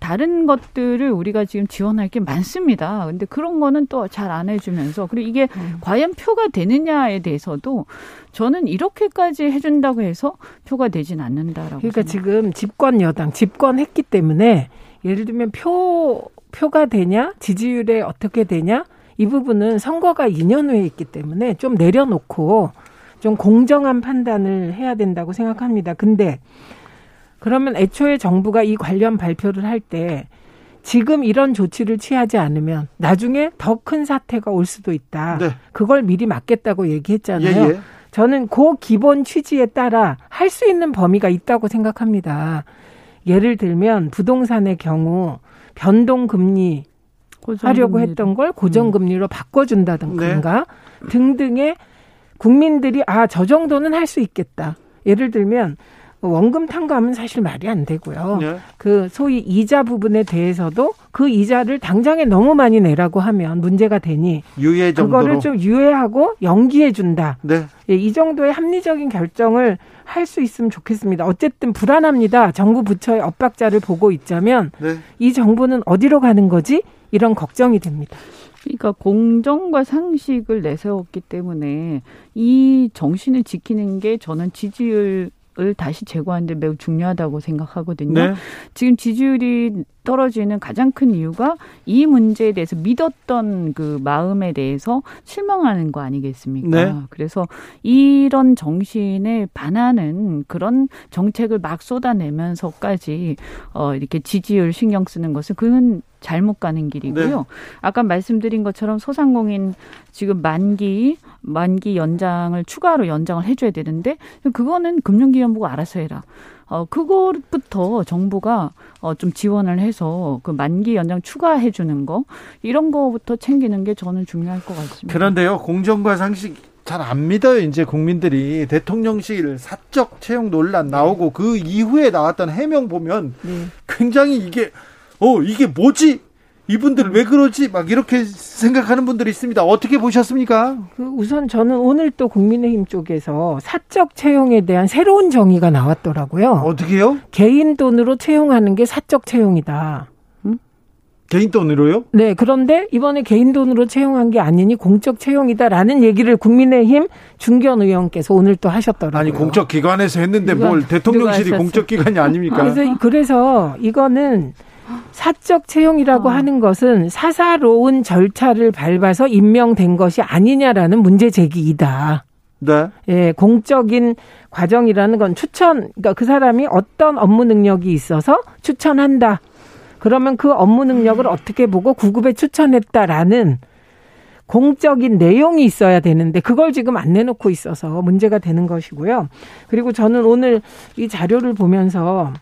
것들을 우리가 지금 지원할 게 많습니다. 근데 그런 거는 또 잘 안 해주면서 그리고 이게 과연 표가 되느냐에 대해서도 저는 이렇게까지 해준다고 해서 표가 되진 않는다라고. 그러니까 생각합니다. 지금 집권 여당 집권했기 때문에 예를 들면 표가 되냐 지지율에 어떻게 되냐. 이 부분은 선거가 2년 후에 있기 때문에 좀 내려놓고 좀 공정한 판단을 해야 된다고 생각합니다. 근데 그러면 애초에 정부가 이 관련 발표를 할 때 지금 이런 조치를 취하지 않으면 나중에 더 큰 사태가 올 수도 있다. 네. 그걸 미리 막겠다고 얘기했잖아요. 예. 저는 그 기본 취지에 따라 할 수 있는 범위가 있다고 생각합니다. 예를 들면 부동산의 경우 변동금리 하려고 했던 걸 고정금리로 바꿔준다든가 네. 등등의 국민들이 아, 저 정도는 할 수 있겠다. 예를 들면 원금 탕감은 사실 말이 안 되고요. 네. 그 소위 이자 부분에 대해서도 그 이자를 당장에 너무 많이 내라고 하면 문제가 되니 유예 정도로. 그거를 좀 유예하고 연기해준다. 네. 예, 이 정도의 합리적인 결정을 할 수 있으면 좋겠습니다. 어쨌든 불안합니다. 정부 부처의 엇박자를 보고 있자면 네. 이 정부는 어디로 가는 거지? 이런 걱정이 됩니다. 그러니까 공정과 상식을 내세웠기 때문에 이 정신을 지키는 게 저는 지지율을 다시 제고하는 데 매우 중요하다고 생각하거든요. 네. 지금 지지율이 떨어지는 가장 큰 이유가 이 문제에 대해서 믿었던 그 마음에 대해서 실망하는 거 아니겠습니까? 네. 그래서 이런 정신에 반하는 그런 정책을 막 쏟아내면서까지 이렇게 지지율 신경 쓰는 것은 그건 잘못 가는 길이고요. 네. 아까 말씀드린 것처럼 소상공인 지금 만기 연장을 추가로 연장을 해줘야 되는데 그거는 금융기관부가 알아서 해라. 그것부터 정부가 좀 지원을 해서 그 만기 연장 추가해 주는 거 이런 거부터 챙기는 게 저는 중요할 것 같습니다. 그런데요. 공정과 상식 잘 안 믿어요. 이제 국민들이 대통령실 사적 채용 논란 나오고 그 이후에 나왔던 해명 보면 굉장히 이게 이게 뭐지? 이분들 왜 그러지? 막 이렇게 생각하는 분들이 있습니다. 어떻게 보셨습니까? 우선 저는 오늘 또 국민의힘 쪽에서 사적 채용에 대한 새로운 정의가 나왔더라고요. 어떻게요? 개인 돈으로 채용하는 게 사적 채용이다. 개인 돈으로요? 네. 그런데 이번에 개인 돈으로 채용한 게 아니니 공적 채용이다라는 얘기를 국민의힘 중견 의원께서 오늘 또 하셨더라고요. 아니 공적 기관에서 했는데 뭘 대통령실이 공적 기관이 아닙니까? 그래서 이거는 사적 채용이라고 하는 것은 사사로운 절차를 밟아서 임명된 것이 아니냐라는 문제 제기이다. 네. 예, 공적인 과정이라는 건 추천, 그러니까 그 사람이 어떤 업무 능력이 있어서 추천한다. 그러면 그 업무 능력을 어떻게 보고 구급에 추천했다라는 공적인 내용이 있어야 되는데 그걸 지금 안 내놓고 있어서 문제가 되는 것이고요. 그리고 저는 오늘 이 자료를 보면서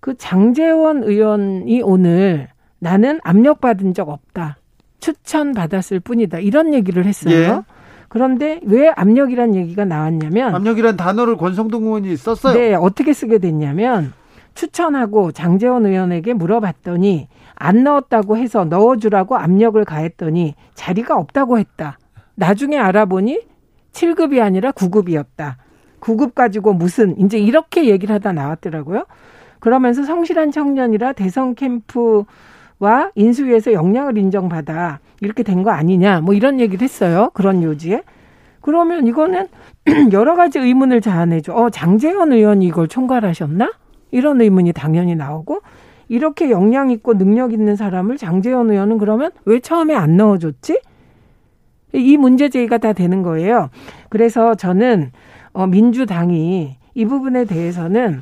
그 장제원 의원이 오늘 나는 압력받은 적 없다. 추천받았을 뿐이다. 이런 얘기를 했어요. 예. 그런데 왜 압력이란 얘기가 나왔냐면 압력이란 단어를 권성동 의원이 썼어요. 네. 어떻게 쓰게 됐냐면 추천하고 장제원 의원에게 물어봤더니 안 넣었다고 해서 넣어주라고 압력을 가했더니 자리가 없다고 했다. 나중에 알아보니 7급이 아니라 9급이었다. 9급 가지고 무슨 이제 이렇게 얘기를 하다 나왔더라고요. 그러면서 성실한 청년이라 대선 캠프와 인수위에서 역량을 인정받아 이렇게 된 거 아니냐 뭐 이런 얘기를 했어요. 그런 요지에. 그러면 이거는 여러 가지 의문을 자아내죠. 장제원 의원이 이걸 총괄하셨나? 이런 의문이 당연히 나오고 이렇게 역량 있고 능력 있는 사람을 장제원 의원은 그러면 왜 처음에 안 넣어줬지? 이 문제 제기가 다 되는 거예요. 그래서 저는 민주당이 이 부분에 대해서는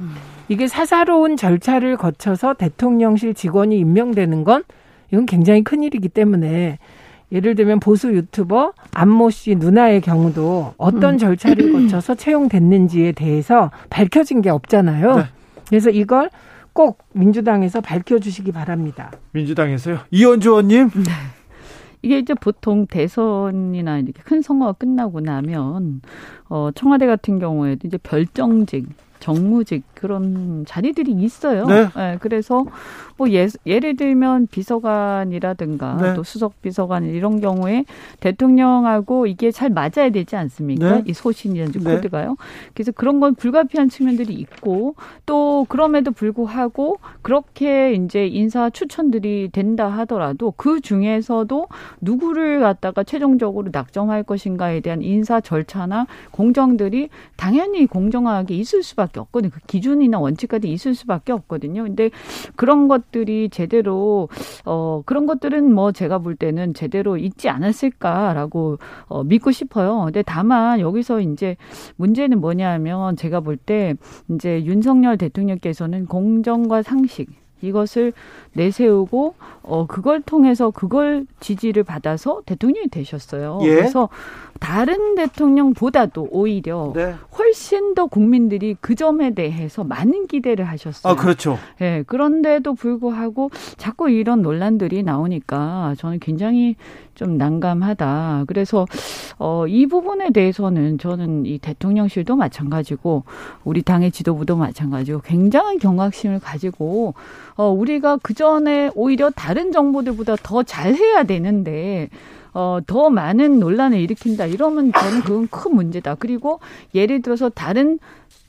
이게 사사로운 절차를 거쳐서 대통령실 직원이 임명되는 건 이건 굉장히 큰일이기 때문에 예를 들면 보수 유튜버 안모 씨 누나의 경우도 어떤 절차를 거쳐서 채용됐는지에 대해서 밝혀진 게 없잖아요. 네. 그래서 이걸 꼭 민주당에서 밝혀주시기 바랍니다. 민주당에서요? 이연주 의원님? 네. 이게 이제 보통 대선이나 이렇게 큰 선거가 끝나고 나면 청와대 같은 경우에도 이제 별정직, 정무직 그런 자리들이 있어요. 네. 네, 그래서 뭐 예를 들면 비서관이라든가 네. 또 수석 비서관 이런 경우에 대통령하고 이게 잘 맞아야 되지 않습니까? 네. 이 소신이라든지 네. 코드가요. 그래서 그런 건 불가피한 측면들이 있고 또 그럼에도 불구하고 그렇게 이제 인사 추천들이 된다 하더라도 그 중에서도 누구를 갖다가 최종적으로 낙점할 것인가에 대한 인사 절차나 공정들이 당연히 공정하게 있을 수밖에 없거든요. 그 기준이나 원칙까지 있을 수밖에 없거든요. 근데 그런 것들이 제대로 그런 것들은 뭐 제가 볼 때는 제대로 있지 않았을까라고 믿고 싶어요. 근데 다만 여기서 이제 문제는 뭐냐면 제가 볼 때 이제 윤석열 대통령께서는 공정과 상식 이것을 내세우고 그걸 통해서 그걸 지지를 받아서 대통령이 되셨어요. 예? 그래서 다른 대통령보다도 오히려 네. 훨씬 더 국민들이 그 점에 대해서 많은 기대를 하셨어요. 아, 그렇죠. 예, 그런데도 불구하고 자꾸 이런 논란들이 나오니까 저는 굉장히 좀 난감하다. 그래서 이 부분에 대해서는 저는 이 대통령실도 마찬가지고 우리 당의 지도부도 마찬가지고 굉장한 경각심을 가지고 우리가 그전에 오히려 다른 정부들보다 더 잘해야 되는데 더 많은 논란을 일으킨다. 이러면 저는 그건 큰 문제다. 그리고 예를 들어서 다른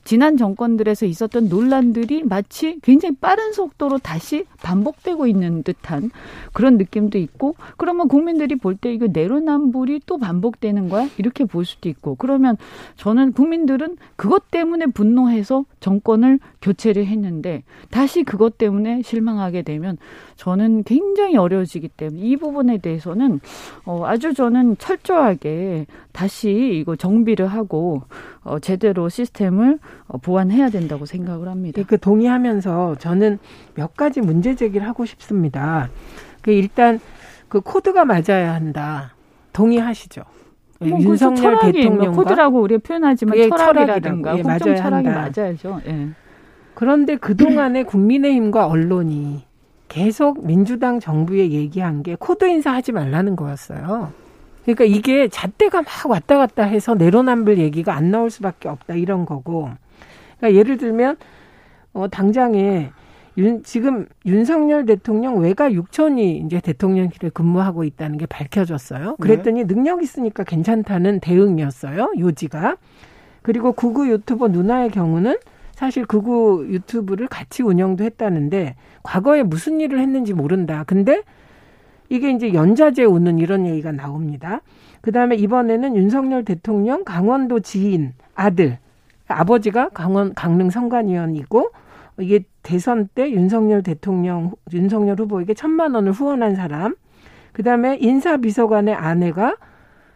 지난 정권들에서 있었던 논란들이 마치 굉장히 빠른 속도로 다시 반복되고 있는 듯한 그런 느낌도 있고 그러면 국민들이 볼 때 이거 내로남불이 또 반복되는 거야? 이렇게 볼 수도 있고 그러면 저는 국민들은 그것 때문에 분노해서 정권을 교체를 했는데 다시 그것 때문에 실망하게 되면 저는 굉장히 어려워지기 때문에 이 부분에 대해서는 아주 저는 철저하게 다시 이거 정비를 하고 제대로 시스템을 보완해야 된다고 생각을 합니다. 그 동의하면서 저는 몇 가지 문제 제기를 하고 싶습니다. 일단 그 코드가 맞아야 한다. 동의하시죠? 뭐 윤석열 대통령과 코드라고 우리가 표현하지만 철학이라든가 공정 철학이 맞아야죠. 예. 그런데 그동안에 국민의힘과 언론이 계속 민주당 정부에 얘기한 게 코드 인사하지 말라는 거였어요. 그러니까 이게 잣대가 막 왔다 갔다 해서 내로남불 얘기가 안 나올 수밖에 없다 이런 거고 그러니까 예를 들면 당장에 지금 윤석열 대통령 외가 육촌이 이제 대통령실에 근무하고 있다는 게 밝혀졌어요. 그랬더니 능력 있으니까 괜찮다는 대응이었어요. 요지가. 그리고 구구 유튜버 누나의 경우는 사실 극우 유튜브를 같이 운영도 했다는데 과거에 무슨 일을 했는지 모른다. 근데 이게 이제 연자제 우는 이런 얘기가 나옵니다. 그다음에 이번에는 윤석열 대통령 강원도 지인 아들, 아버지가 강릉 선관위원이고 이게 대선 때 윤석열 후보에게 1,000만 원을 후원한 사람. 그다음에 인사비서관의 아내가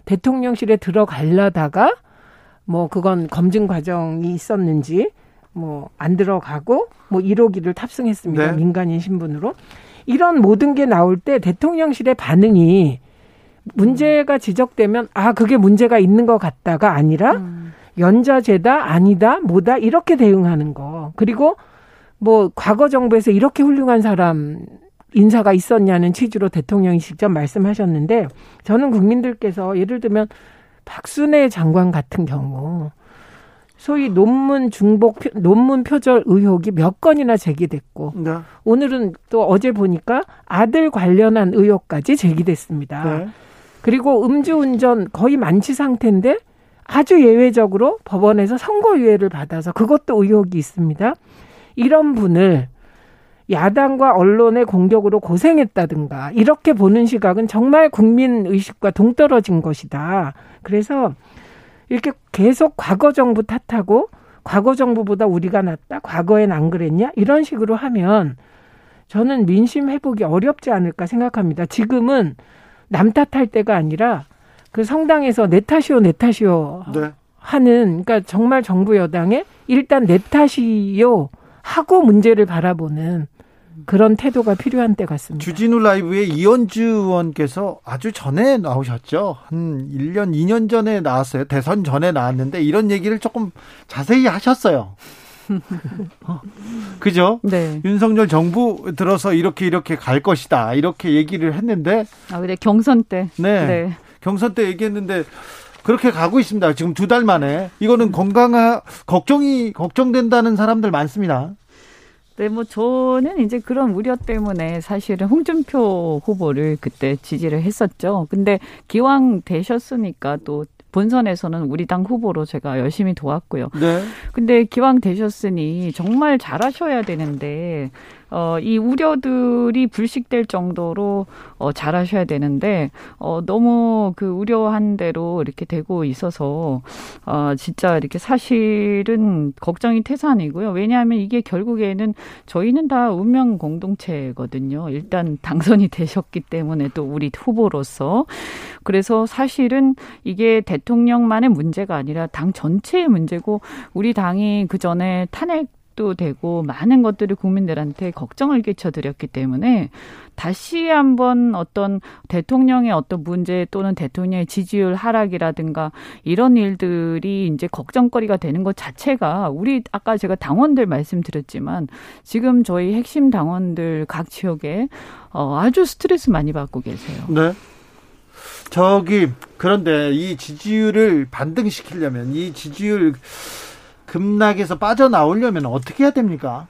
대통령실에 들어가려다가 뭐 그건 검증 과정이 있었는지 뭐 안 들어가고 뭐 1호기를 탑승했습니다. 네. 민간인 신분으로. 이런 모든 게 나올 때 대통령실의 반응이 문제가 지적되면 아 그게 문제가 있는 것 같다가 아니라 연좌제다 아니다 뭐다 이렇게 대응하는 거. 그리고 뭐 과거 정부에서 이렇게 훌륭한 사람 인사가 있었냐는 취지로 대통령이 직접 말씀하셨는데 저는 국민들께서 예를 들면 박순애 장관 같은 경우 소위 논문 표절 의혹이 몇 건이나 제기됐고 네. 오늘은 또 어제 보니까 아들 관련한 의혹까지 제기됐습니다. 네. 그리고 음주운전 거의 만취 상태인데 아주 예외적으로 법원에서 선고유예를 받아서 그것도 의혹이 있습니다. 이런 분을 야당과 언론의 공격으로 고생했다든가 이렇게 보는 시각은 정말 국민 의식과 동떨어진 것이다. 그래서 이렇게 계속 과거 정부 탓하고 과거 정부보다 우리가 낫다. 과거엔 안 그랬냐? 이런 식으로 하면 저는 민심 회복이 어렵지 않을까 생각합니다. 지금은 남 탓할 때가 아니라 그 성당에서 내 탓이요 내 탓이요 네. 하는 그러니까 정말 정부 여당에 일단 내 탓이요 하고 문제를 바라보는 그런 태도가 필요한 때 같습니다. 주진우 라이브에 이연주 의원께서 아주 전에 나오셨죠. 한 1년, 2년 전에 나왔어요. 대선 전에 나왔는데 이런 얘기를 조금 자세히 하셨어요. 그죠? 네. 윤석열 정부 들어서 이렇게 갈 것이다. 이렇게 얘기를 했는데. 아, 근데 경선 때. 네. 네. 경선 때 얘기했는데 그렇게 가고 있습니다. 지금 2달 만에. 이거는 걱정된다는 사람들 많습니다. 네, 뭐 저는 이제 그런 우려 때문에 사실은 홍준표 후보를 그때 지지를 했었죠. 근데 기왕 되셨으니까 또 본선에서는 우리 당 후보로 제가 열심히 도왔고요. 네. 근데 기왕 되셨으니 정말 잘하셔야 되는데 이 우려들이 불식될 정도로 잘하셔야 되는데 너무 그 우려한 대로 이렇게 되고 있어서 진짜 이렇게 사실은 걱정이 태산이고요. 왜냐하면 이게 결국에는 저희는 다 운명 공동체거든요. 일단 당선이 되셨기 때문에 또 우리 후보로서 그래서 사실은 이게 대통령만의 문제가 아니라 당 전체의 문제고 우리 당이 그전에 탄핵도 되고 많은 것들을 국민들한테 걱정을 끼쳐드렸기 때문에 다시 한번 어떤 대통령의 어떤 문제 또는 대통령의 지지율 하락이라든가 이런 일들이 이제 걱정거리가 되는 것 자체가 우리 아까 제가 당원들 말씀드렸지만 지금 저희 핵심 당원들 각 지역에 아주 스트레스 많이 받고 계세요. 네. 그런데 이 지지율을 반등시키려면, 이 지지율 급락에서 빠져나오려면 어떻게 해야 됩니까?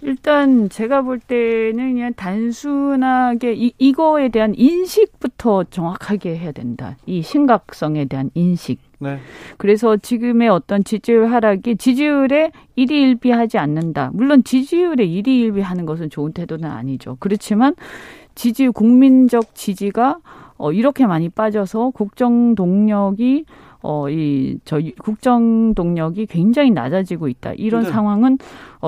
일단 제가 볼 때는 그냥 단순하게 이거에 대한 인식부터 정확하게 해야 된다. 이 심각성에 대한 인식. 네. 그래서 지금의 어떤 지지율 하락이 지지율에 일희일비하지 않는다. 물론 지지율에 일희일비하는 것은 좋은 태도는 아니죠. 그렇지만 국민적 지지가 이렇게 많이 빠져서 국정 동력이 굉장히 낮아지고 있다. 이런 네. 상황은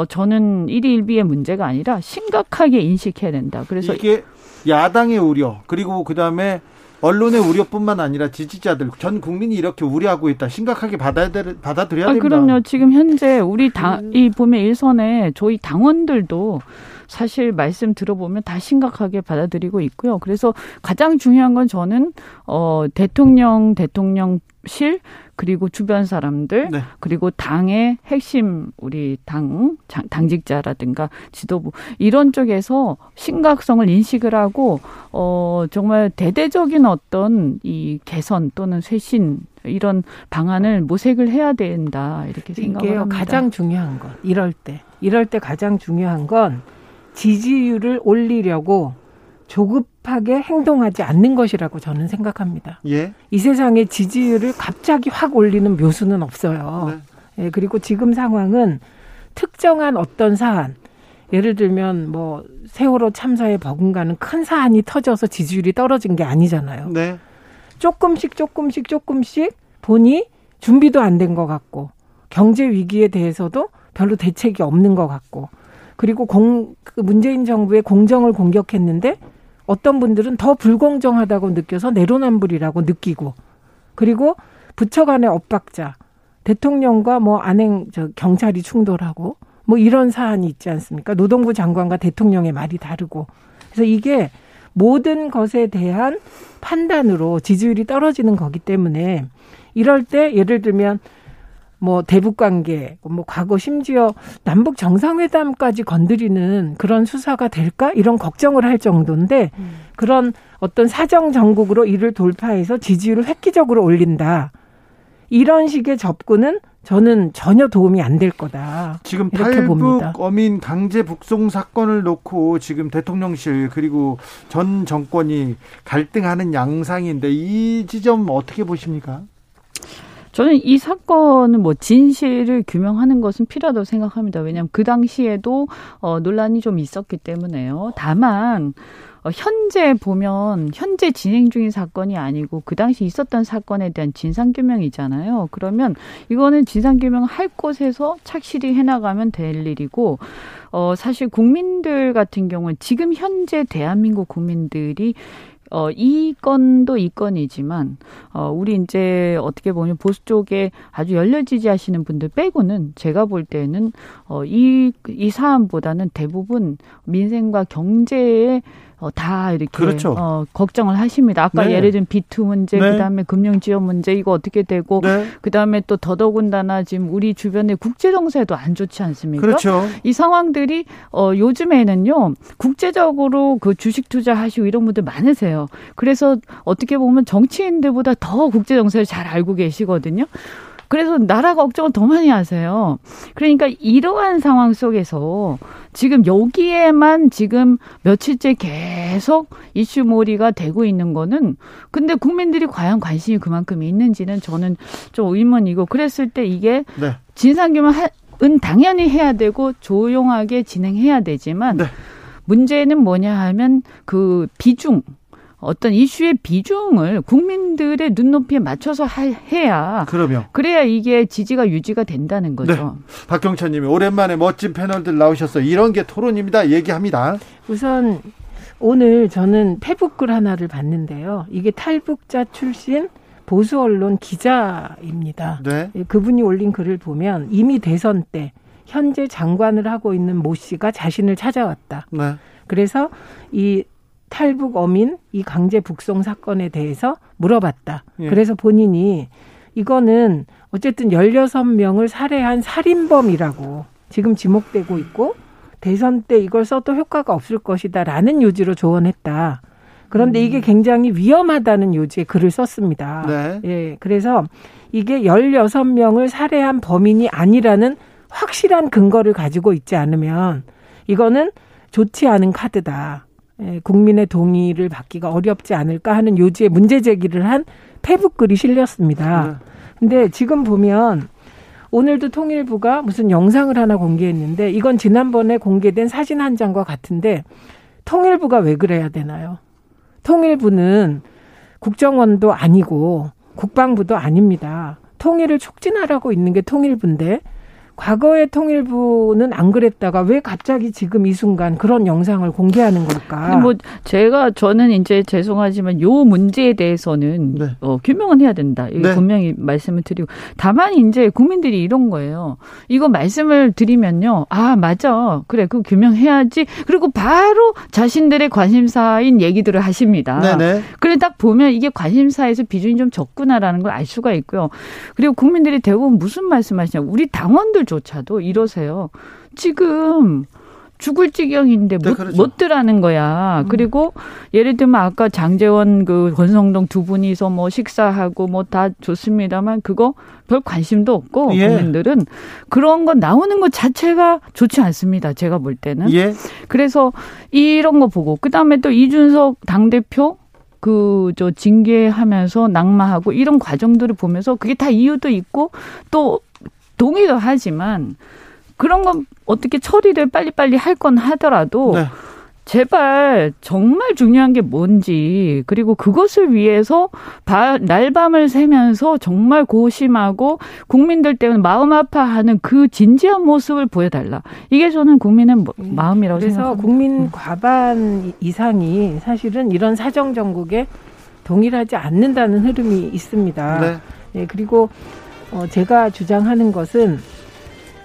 저는 일희일비의 문제가 아니라 심각하게 인식해야 된다. 그래서 이게 야당의 우려 그리고 그다음에 언론의 우려뿐만 아니라 지지자들, 전 국민이 이렇게 우려하고 있다. 심각하게 받아들여야 됩니다. 그럼요. 지금 현재 우리 이 보면 일선에 저희 당원들도 사실 말씀 들어보면 다 심각하게 받아들이고 있고요. 그래서 가장 중요한 건 저는 대통령실 그리고 주변 사람들 네. 그리고 당의 핵심 우리 당직자라든가 지도부 이런 쪽에서 심각성을 인식을 하고 정말 대대적인 어떤 이 개선 또는 쇄신 이런 방안을 모색을 해야 된다 이렇게 생각을 합니다. 가장 중요한 건 이럴 때 가장 중요한 건 지지율을 올리려고 조급하게 행동하지 않는 것이라고 저는 생각합니다. 예. 이 세상에 지지율을 갑자기 확 올리는 묘수는 없어요. 네. 예, 그리고 지금 상황은 특정한 어떤 사안, 예를 들면 뭐 세월호 참사에 버금가는 큰 사안이 터져서 지지율이 떨어진 게 아니잖아요. 네. 조금씩 보니 준비도 안 된 것 같고, 경제 위기에 대해서도 별로 대책이 없는 것 같고, 그리고 문재인 정부의 공정을 공격했는데 어떤 분들은 더 불공정하다고 느껴서 내로남불이라고 느끼고, 그리고 부처 간의 엇박자, 대통령과 뭐 안행 경찰이 충돌하고 뭐 이런 사안이 있지 않습니까? 노동부 장관과 대통령의 말이 다르고. 그래서 이게 모든 것에 대한 판단으로 지지율이 떨어지는 거기 때문에, 이럴 때 예를 들면 뭐 대북 관계, 뭐 과거 심지어 남북 정상회담까지 건드리는 그런 수사가 될까? 이런 걱정을 할 정도인데, 그런 어떤 사정 정국으로 이를 돌파해서 지지율을 획기적으로 올린다, 이런 식의 접근은 저는 전혀 도움이 안 될 거다. 지금 탈북 어민 강제 북송 사건을 놓고 지금 대통령실 그리고 전 정권이 갈등하는 양상인데, 이 지점 어떻게 보십니까? 저는 이 사건은 뭐 진실을 규명하는 것은 필요하다고 생각합니다. 왜냐하면 그 당시에도 논란이 좀 있었기 때문에요. 다만 현재 보면 현재 진행 중인 사건이 아니고 그 당시 있었던 사건에 대한 진상규명이잖아요. 그러면 이거는 진상규명을 할 곳에서 착실히 해나가면 될 일이고, 사실 국민들 같은 경우는 지금 현재 대한민국 국민들이 이 건도 이 건이지만, 우리 이제 어떻게 보면 보수 쪽에 아주 열렬 지지하시는 분들 빼고는 제가 볼 때는 이 사안보다는 대부분 민생과 경제에 다 이렇게 그렇죠. 걱정을 하십니다. 아까 네. 예를 들면 B2 문제, 네. 그다음에 금융지원 문제, 이거 어떻게 되고, 네. 그다음에 또 더더군다나 지금 우리 주변의 국제정세도 안 좋지 않습니까? 그렇죠. 이 상황들이 요즘에는요, 국제적으로 그 주식 투자하시고 이런 분들 많으세요. 그래서 어떻게 보면 정치인들보다 더 국제정세를 잘 알고 계시거든요. 그래서 나라 걱정을 더 많이 하세요. 그러니까 이러한 상황 속에서 지금 여기에만 지금 며칠째 계속 이슈몰이가 되고 있는 거는, 근데 국민들이 과연 관심이 그만큼 있는지는 저는 좀 의문이고, 그랬을 때 이게 네. 진상규명은 당연히 해야 되고 조용하게 진행해야 되지만 네. 문제는 뭐냐 하면 그 비중, 어떤 이슈의 비중을 국민들의 눈높이에 맞춰서 해야. 그럼요. 그래야 이게 지지가 유지가 된다는 거죠. 네. 박경찬님이 오랜만에 멋진 패널들 나오셨어요. 이런 게 토론입니다. 얘기합니다. 우선 오늘 저는 페북글 하나를 봤는데요. 이게 탈북자 출신 보수 언론 기자입니다. 네. 그분이 올린 글을 보면, 이미 대선 때 현재 장관을 하고 있는 모 씨가 자신을 찾아왔다. 네. 그래서 이 탈북 어민 이 강제 북송 사건에 대해서 물어봤다. 예. 그래서 본인이 이거는 어쨌든 16명을 살해한 살인범이라고 지금 지목되고 있고, 대선 때 이걸 써도 효과가 없을 것이다 라는 요지로 조언했다. 그런데 이게 굉장히 위험하다는 요지의 글을 썼습니다. 네. 예, 그래서 이게 16명을 살해한 범인이 아니라는 확실한 근거를 가지고 있지 않으면 이거는 좋지 않은 카드다. 국민의 동의를 받기가 어렵지 않을까 하는 요지의 문제 제기를 한 페북글이 실렸습니다. 그런데 지금 보면 오늘도 통일부가 무슨 영상을 하나 공개했는데, 이건 지난번에 공개된 사진 한 장과 같은데, 통일부가 왜 그래야 되나요? 통일부는 국정원도 아니고 국방부도 아닙니다. 통일을 촉진하라고 있는 게 통일부인데, 과거의 통일부는 안 그랬다가 왜 갑자기 지금 이 순간 그런 영상을 공개하는 걸까? 뭐 저는 이제 죄송하지만 요 문제에 대해서는 네. 규명은 해야 된다. 이거 네. 분명히 말씀을 드리고, 다만 이제 국민들이 이런 거예요. 이거 말씀을 드리면요, 아 맞아, 그래, 그 규명해야지. 그리고 바로 자신들의 관심사인 얘기들을 하십니다. 네네. 그래 딱 보면 이게 관심사에서 비중이 좀 적구나라는 걸 알 수가 있고요. 그리고 국민들이 대부분 무슨 말씀하시냐? 우리 당원들 조차도 이러세요. 지금 죽을 지경인데 네, 그렇죠. 못 들라는 거야. 그리고 예를 들면 아까 장제원 그 권성동 두 분이서 뭐 식사하고 뭐 다 좋습니다만, 그거 별 관심도 없고 예. 국민들은 그런 거 나오는 것 자체가 좋지 않습니다. 제가 볼 때는. 예. 그래서 이런 거 보고, 그다음에 또 이준석 당대표 징계하면서 낙마하고 이런 과정들을 보면서, 그게 다 이유도 있고 또 동의도 하지만 그런 건 어떻게 처리를 빨리빨리 할 건 하더라도 네. 제발 정말 중요한 게 뭔지 그리고 그것을 위해서 날밤을 새면서 정말 고심하고 국민들 때문에 마음 아파하는 그 진지한 모습을 보여달라. 이게 저는 국민의 마음이라고 그래서 생각합니다. 그래서 국민 과반 이상이 사실은 이런 사정정국에 동일하지 않는다는 흐름이 있습니다. 네. 네, 그리고 제가 주장하는 것은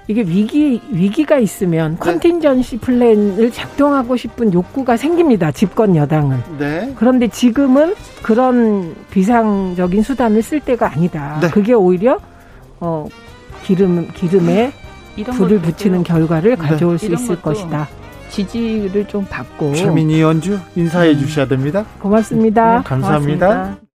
이게 위기가 있으면 컨틴전시 플랜을 작동하고 싶은 욕구가 생깁니다. 집권 여당은. 네. 그런데 지금은 그런 비상적인 수단을 쓸 때가 아니다. 네. 그게 오히려 기름에 불을 붙이는 결과를 가져올 수 있을 것이다. 지지를 좀 받고. 최민희 연주 인사해 주셔야 됩니다. 고맙습니다. 감사합니다. 고맙습니다.